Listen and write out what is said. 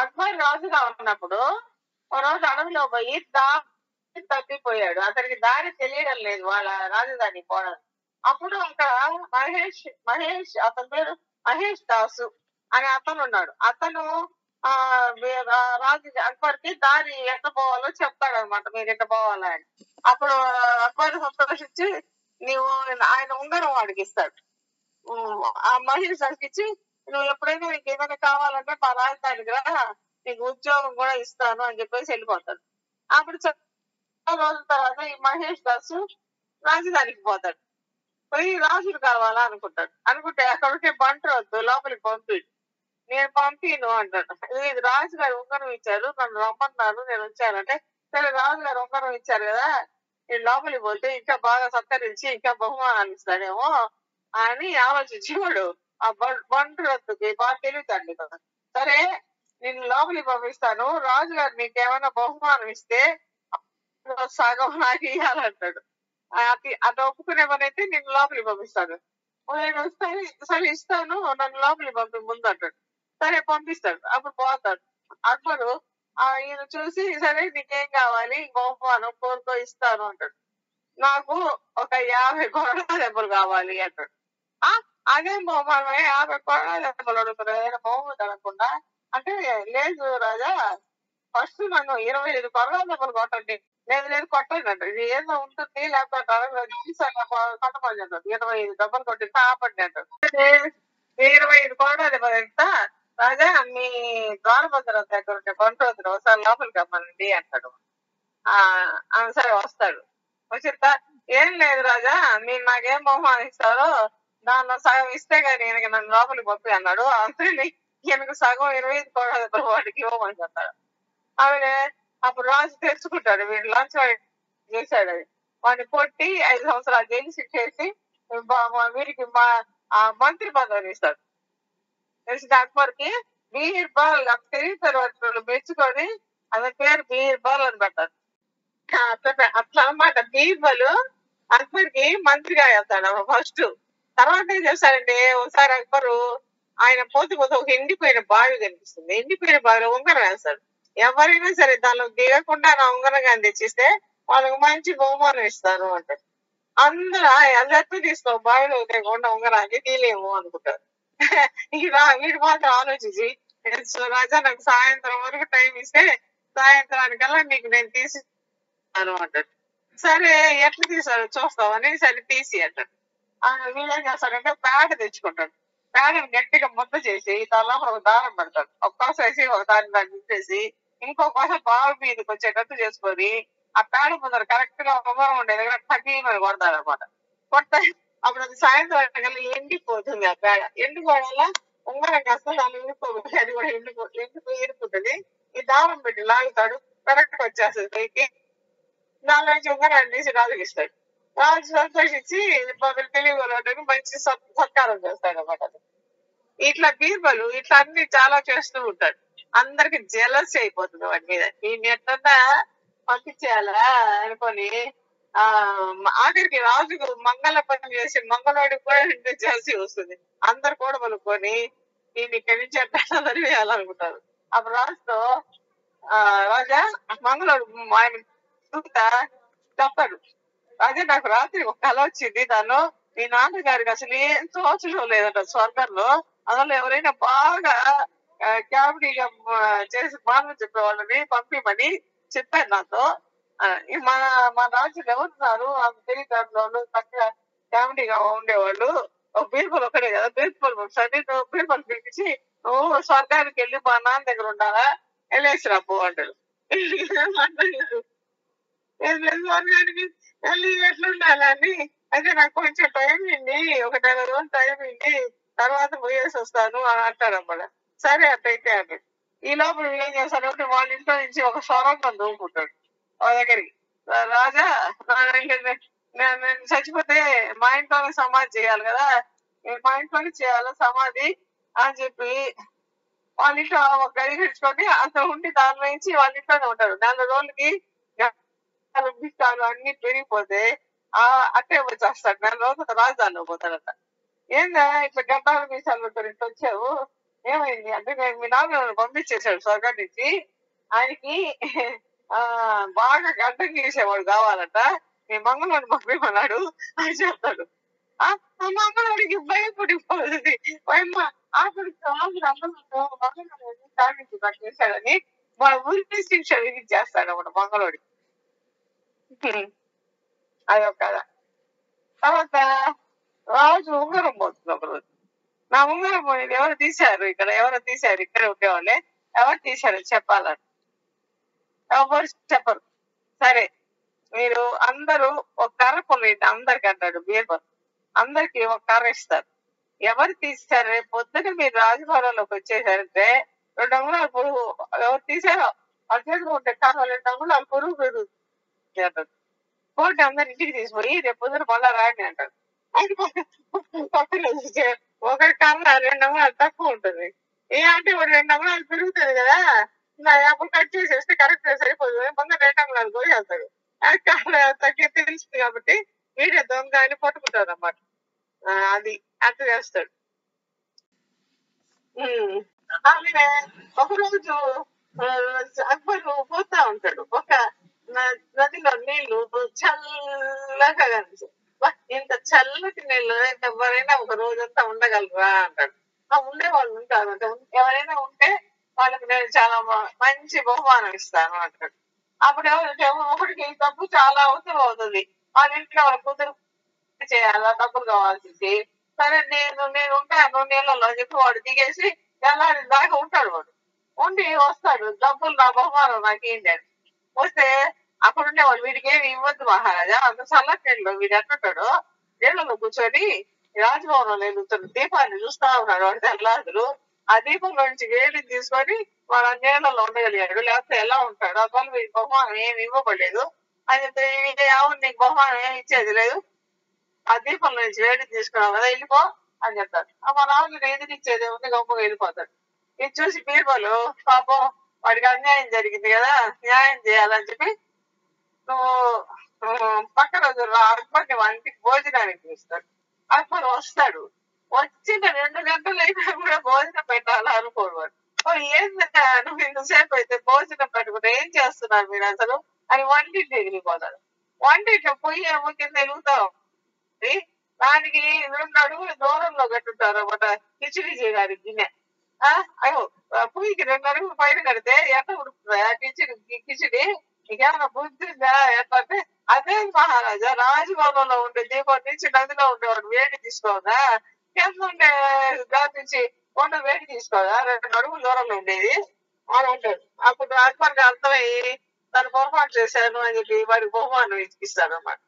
అక్బర్ రాజుగా ఉన్నప్పుడు ఓ రోజు అడవిలో పోయి దారి తప్పిపోయాడు. అతనికి దారి తెలియడం లేదు వాళ్ళ రాజధాని పోవడం. అప్పుడు అక్కడ మహేష్ అతని పేరు మహేష్ దాసు అని అతను ఉన్నాడు. అతను రాజు అక్బర్కి దారి ఎంత పోవాలో చెప్తాడు అనమాట, మీరు ఎంత పోవాలని. అప్పుడు అక్బర్ సంతోషించి నీవు ఆయన ఉంగరం అడిగిస్తాడు. ఆ మహేష్ అడిగించి నువ్వు ఎప్పుడైనా నీకు ఏమైనా కావాలంటే మా రాజధానికి రా, నీకు ఉద్యోగం కూడా ఇస్తాను అని చెప్పేసి వెళ్ళిపోతాడు. అప్పుడు చాలా రోజుల తర్వాత ఈ మహేష్ దాసు రాజధానికి పోతాడు. పోయి రాజులు కావాలా అనుకుంటాడు. అనుకుంటే అక్కడ ఉంటే బంటరొద్దు లోపలికి పంపిడు, నేను పంపిను అంటాడు. ఇది రాజుగారు ఉంగరం ఇచ్చారు, నన్ను రమ్మన్నారు, నేను వచ్చానంటే సరే రాజుగారు ఉంగరం ఇచ్చారు కదా, నేను లోపలికి పోతే ఇంకా బాగా సత్కరించి ఇంకా బహుమానాలు ఇస్తాడేమో అని ఆలోచించి వాడు ఆ బంటరొద్దుకి బాగా తెలియదండి కదా, సరే నేను లోపలికి పంపిస్తాను, రాజుగారు నీకేమైనా బహుమానం ఇస్తే సగం నాకు ఇవ్వాలంటాడు. అది ఒప్పుకునేమనైతే నేను లోపలికి పంపిస్తాను, నేను వస్తాను సరే ఇస్తాను, నన్ను లోపలికి పంపి ముందు అంటాడు. సరే పంపిస్తాడు. అప్పుడు పోతాడు. అక్బరు ఈయన చూసి సరే నీకేం కావాలి, గోపాను కోరుకో ఇస్తాను అంటాడు. నాకు ఒక 50 గొర్రెల దెబ్బలు కావాలి అంటాడు. అదేం బహుమానమే 50 గొర్రెల దెబ్బలు అడుగుతారు ఏదైనా బహుమతి అనకుండా అంటే, లేదు రాజా ఫస్ట్ నన్ను 25 గొర్రెల దెబ్బలు కొట్టండి. లేదు కొట్టండి అంటాడు. ఇది ఏదో ఉంటుంది లేకపోతే కొట్టమని అంటాడు. 25 దెబ్బలు కొట్టి ఆపండి అంటాడు. 25 గొర్రెల దెబ్బలు ఎంత రాజా మీ ద్వారభద్ర దగ్గర ఉంటే బంటోద్ర ఒకసారి లోపలికి రమ్మనండి అంటాడు. సరే వస్తాడు. వచ్చిన ఏం లేదు రాజా మీరు నాకేం బహుమానం ఇస్తారో దానిలో సగం ఇస్తే కానీ ఈయనకి నన్ను లోపలికి పంపి అన్నాడు. అంతే ఈయనకు సగం 25 గొర్రెల దెబ్బలు వాటికి ఇవ్వమని చెప్తాడు. ఆమె అప్పుడు రాజు తెచ్చుకుంటాడు. వీడు లంచ్ చేశాడు, అది వాడిని కొట్టి 5 సంవత్సరాలు జైలు శిక్ష చేసి వీరికి మంత్రి పదవిని ఇస్తాడు. అక్బర్ కి బీర్బల్ తెలియని తర్వాత మెచ్చుకొని అతని పేరు బీర్బల్ అని పెట్టారు. అట్లా అనమాట బీర్బల్ అక్బర్ కి మంత్రిగా వెళ్తాడు ఫస్ట్. తర్వాత ఏం చేస్తారంటే ఒకసారి అక్బరు ఆయన పోతే ఒక ఎండిపోయిన బావి కనిపిస్తుంది. ఎండిపోయిన బావిలో ఉంగరం వేస్తాడు. ఎవరైనా సరే దానిలో దిగకుండా నా ఉంగరం కానీ తెచ్చిస్తే వాళ్ళకు మంచి బహుమానం ఇస్తాను అంటారు. అందరూ అందరితో తీసుకో బావిలో దిగకుండా ఉంగరాన్ని తీలేము అనుకుంటారు. వీడు మాత్రం ఆలోచించి రాజా నాకు సాయంత్రం వరకు టైం ఇస్తే సాయంత్రానికల్లా నీకు నేను తీసి అంటాడు. సరే ఎట్లా తీసాడు చూస్తామని సరే తీసి అంటాడు. వీడేం చేస్తాడంటే పేడ తెచ్చుకుంటాడు. పేడను గట్టిగా ముద్ద చేసి తలపర ఒక దారం పెడతాడు. ఒక్కోసేసి ఒక దాని దాన్ని ఇచ్చేసి ఇంకొకసారి బావి మీదకి వచ్చేటట్టు చేసుకొని ఆ పేడ ముద్దరు కరెక్ట్ గా ఉంగరం ఉండేది కూడా తగ్గిమని కొడతాడు అనమాట. కొట్ట అప్పుడు అది సాయంత్రం ఎండిపోతుంది. ఆ పేడ ఎండిపోవడం వల్ల ఉంగరం కాస్త దాన్ని ఎండిపోతుంది. అది కూడా ఎండిపోతుంది. ఈ దారం పెట్టి లాగుతాడు, కరెక్ట్ వచ్చేస్తుంది పైకి. దానిలో నుంచి ఉంగరాన్ని తీసి రాజుకి ఇస్తాడు. రాజు సంతోషించి తెలియగలకి మంచి సత్కారం చేస్తాడు అనమాట. ఇట్లా బీర్బలు ఇట్లా అన్ని చాలా చేస్తూ ఉంటాడు. అందరికి జెలస్ అయిపోతుంది వాటి మీద, నేను ఎట్లా పంపించేయాలా అనుకొని. ఆఖరికి రాజుకు మంగళ పని చేసి మంగళవాడికి కూడా నిండు చేసి వస్తుంది. అందరు కూడా పలుకొని నేను ఇక్కడి నుంచి ఎట్లా చదివేయాలనుకుంటారు. అప్పుడు రాజుతో రాజా మంగళవాడు ఆయన చెప్తాడు, అదే నాకు రాత్రి ఒక కళ వచ్చింది, దానిలో మీ నాన్నగారికి అసలు ఏం తోచడం లేదట స్వర్గంలో, అందులో ఎవరైనా బాగా క్యాబిడీగా చేసి బాగా చెప్పే వాళ్ళని పంపిమని చెప్పారు నాతో. మా రాజులు ఎవరున్నారు తెలియదు పక్క కామెడీగా ఉండేవాళ్ళు బీర్బల్ ఒకటే కదా, బీర్బల్ ఒకసారి నువ్వు బీర్బల్ పిలిపించి నువ్వు స్వర్గానికి వెళ్ళి మా నాన్న దగ్గర ఉండాలా వెళ్ళేసి రాబో అంటారు. స్వర్గానికి వెళ్ళి ఎట్లుండాలని అయితే నాకు కొంచెం టైం ఇండి, 1 నెల రోజులు టైం ఇండి, తర్వాత పోయేసి వస్తాను అని అంటాడు అన్నమాట. సరే అట్లయితే అంటాడు. ఈ లోపల ఏం చేస్తాడు అంటే వాళ్ళ ఇంట్లో నుంచి ఒక సొరంగం దూకుంటాడు వాళ్ళ దగ్గరికి. రాజా నేను చచ్చిపోతే మా ఇంట్లోనే సమాధి చేయాలి కదా, మా ఇంట్లోనే చేయాలి సమాధి అని చెప్పి వాళ్ళ ఇంట్లో ఒక గది కట్టుకొని అతను ఉండి దాని నుంచి వాళ్ళ ఇంట్లోనే ఉంటాడు. 4 రోజులకి బిస్తాలు అన్ని పెరిగిపోతే అట్టే వచ్చేస్తాడు. 4 రోజులు రాజధానిలో పోతాడట. ఏందా ఇట్లా గడ్డాల మీసాలతో ఇంట్లో వచ్చావు ఏమైంది అంటే, నేను మీ నాన్న నన్ను పంపించేశాడు స్వర్గం నుంచి. ఆయనకి బాగా గడ్డం గీసేవాడు కావాలంట, మీ మంగళూరు పంపిమన్నాడు అని చెప్తాడు. మంగళూడికి భయపడిపోతుంది అమ్మ, అక్కడికి మంగళూరు చేశాడని మా ఊరి శిక్ష విధించేస్తాడు అన్నమాట మంగళూడికి. అదొక కథ. తర్వాత రాజు ఉంగరం పోతుంది ఒక రోజు. నా ఉంగరం పోయింది ఎవరు తీశారు, ఇక్కడ ఉండేవాళ్ళే, ఎవరు తీశారు చెప్పాలని. ఎవరు చెప్పరు. సరే మీరు అందరూ ఒక కర్ర కొనండి అందరికి అంటాడు బీర్బల్. అందరికి ఒక కర్ర ఇస్తారు. ఎవరు తీశారు రేపు పొద్దున మీరు రాజభవనంలోకి వచ్చేసారంటే 2 అంగుళాలు పురుగు, ఎవరు తీశారో అర్జెంట్గా ఉంటే కర్ర 2 అంగుళాలు పురుగు పెరుగుతుంది అంటాడు. కోటి అందరు ఇంటికి తీసిపోయి రేపు పొద్దున మళ్ళా రాండి అంటాడు. ఒకటి కర్ర 2 అంగుళాలు తక్కువ ఉంటుంది, ఏ అంటే 2 అంగుళాలు పెరుగుతుంది కదా, అప్పుడు కట్ చేసేస్తే కరెక్ట్ సరిపోతుంది. మళ్ళీ 2 అంగుళాలు పోయి వెళ్తాడు. కర్ర తగ్గి తెలుస్తుంది కాబట్టి వీడే దొంగ అని పట్టుకుంటాడు అన్నమాట. అది అట్లా చేస్తాడు. అలానే ఒకరోజు అక్బర్ పోతా ఉంటాడు. ఒక నదిలో నీళ్లు చల్లగా కనిపిస్తాయి. ఇంత చల్లటి నీళ్ళు ఎవరైనా ఒక రోజంతా ఉండగలరా అంటాడు. ఉండే వాళ్ళు ఉంటారు, ఎవరైనా ఉంటే వాళ్ళకి నేను చాలా మంచి బహుమానం ఇస్తాను అంటాడు. అప్పుడు ఒకటికి డబ్బు చాలా అవసరం అవుతుంది, వాళ్ళ ఇంట్లో వాళ్ళ కూతురు చేయాలా డబ్బులు కావాల్సింది. సరే నేను ఉంటాను నీళ్ళలో చెప్పి వాడు దిగేసి తెల్లారి దాకా ఉంటాడు. వాడు ఉండి వస్తాడు, డబ్బులు నా బహుమానం నాకేంటి అని వస్తే అప్పుడుండే వాళ్ళు వీడికి ఏమి ఇవ్వద్దు మహారాజా, అంత చల్లటిలో వీడు అంటుంటాడు. నీళ్ళలో కూర్చొని రాజభవనంలో ఎదుగుతాడు, దీపాన్ని చూస్తా ఉన్నాడు. వాడు తెల్లారులు ఆ దీపం నుంచి వేడిని తీసుకొని వాడు ఆ నీళ్ళలో ఉండగలిగాడు, లేకపోతే ఎలా ఉంటాడు. అందువల్ల వీడి బహుమానం ఏమి ఇవ్వబడలేదు అని చెప్తే, అవును నీకు బహుమానం ఏమి ఇచ్చేది లేదు, ఆ దీపం నుంచి వేడిని తీసుకున్నావు కదా వెళ్ళిపో అని చెప్తాడు. మా రాజులు ఎందుకు ఇచ్చేది ఉంది, గొప్పగా వెళ్ళిపోతాడు. ఇది చూసి బీర్బలు పాపం వాడికి అన్యాయం జరిగింది కదా, న్యాయం చేయాలని చెప్పి పక్క రోజు అక్బర్ని వంటికి భోజనానికి చూస్తాడు. అక్బర్ వస్తాడు, వచ్చిన 2 గంటలు అయినా కూడా భోజనం పెట్టాలని అనుకోడు. ఏంటంటే నువ్వు ఇంతసేపు అయితే భోజనం పెట్టుకుంటే ఏం చేస్తున్నారు మీరు అసలు అని వంటింటి ఎగిలిపోతాడు. వంటింట్లో పొయ్యి ఏమో కింద ఎగుతాం, దానికి 2 అడుగులు దూరంలో కట్టుంటారు అనమాట కిచిడి చేయడానికి గిన్నె. అయ్యో పొయ్యికి 2 అడుగులు పైన కడితే ఎట్లా ఉడుకుతుంది ఆ కిచిడి, నీకేమన్నా బుద్ధిందా ఎట్లంటే, అదే మహారాజా రాజభవనంలో ఉండే దీపం నుంచి నదిలో ఉండేవాడు వేడి తీసుకోదా, కింద ఉండే దాని నుంచి కొండ వేడి తీసుకోదా, 2 అడుగులు దూరంలో ఉండేది అని అంటాడు. అప్పుడు అక్బర్కి అర్థమయ్యి తను పొరపాటు చేశాను అని చెప్పి వాడికి బహుమానం ఇస్తాడు అన్నమాట.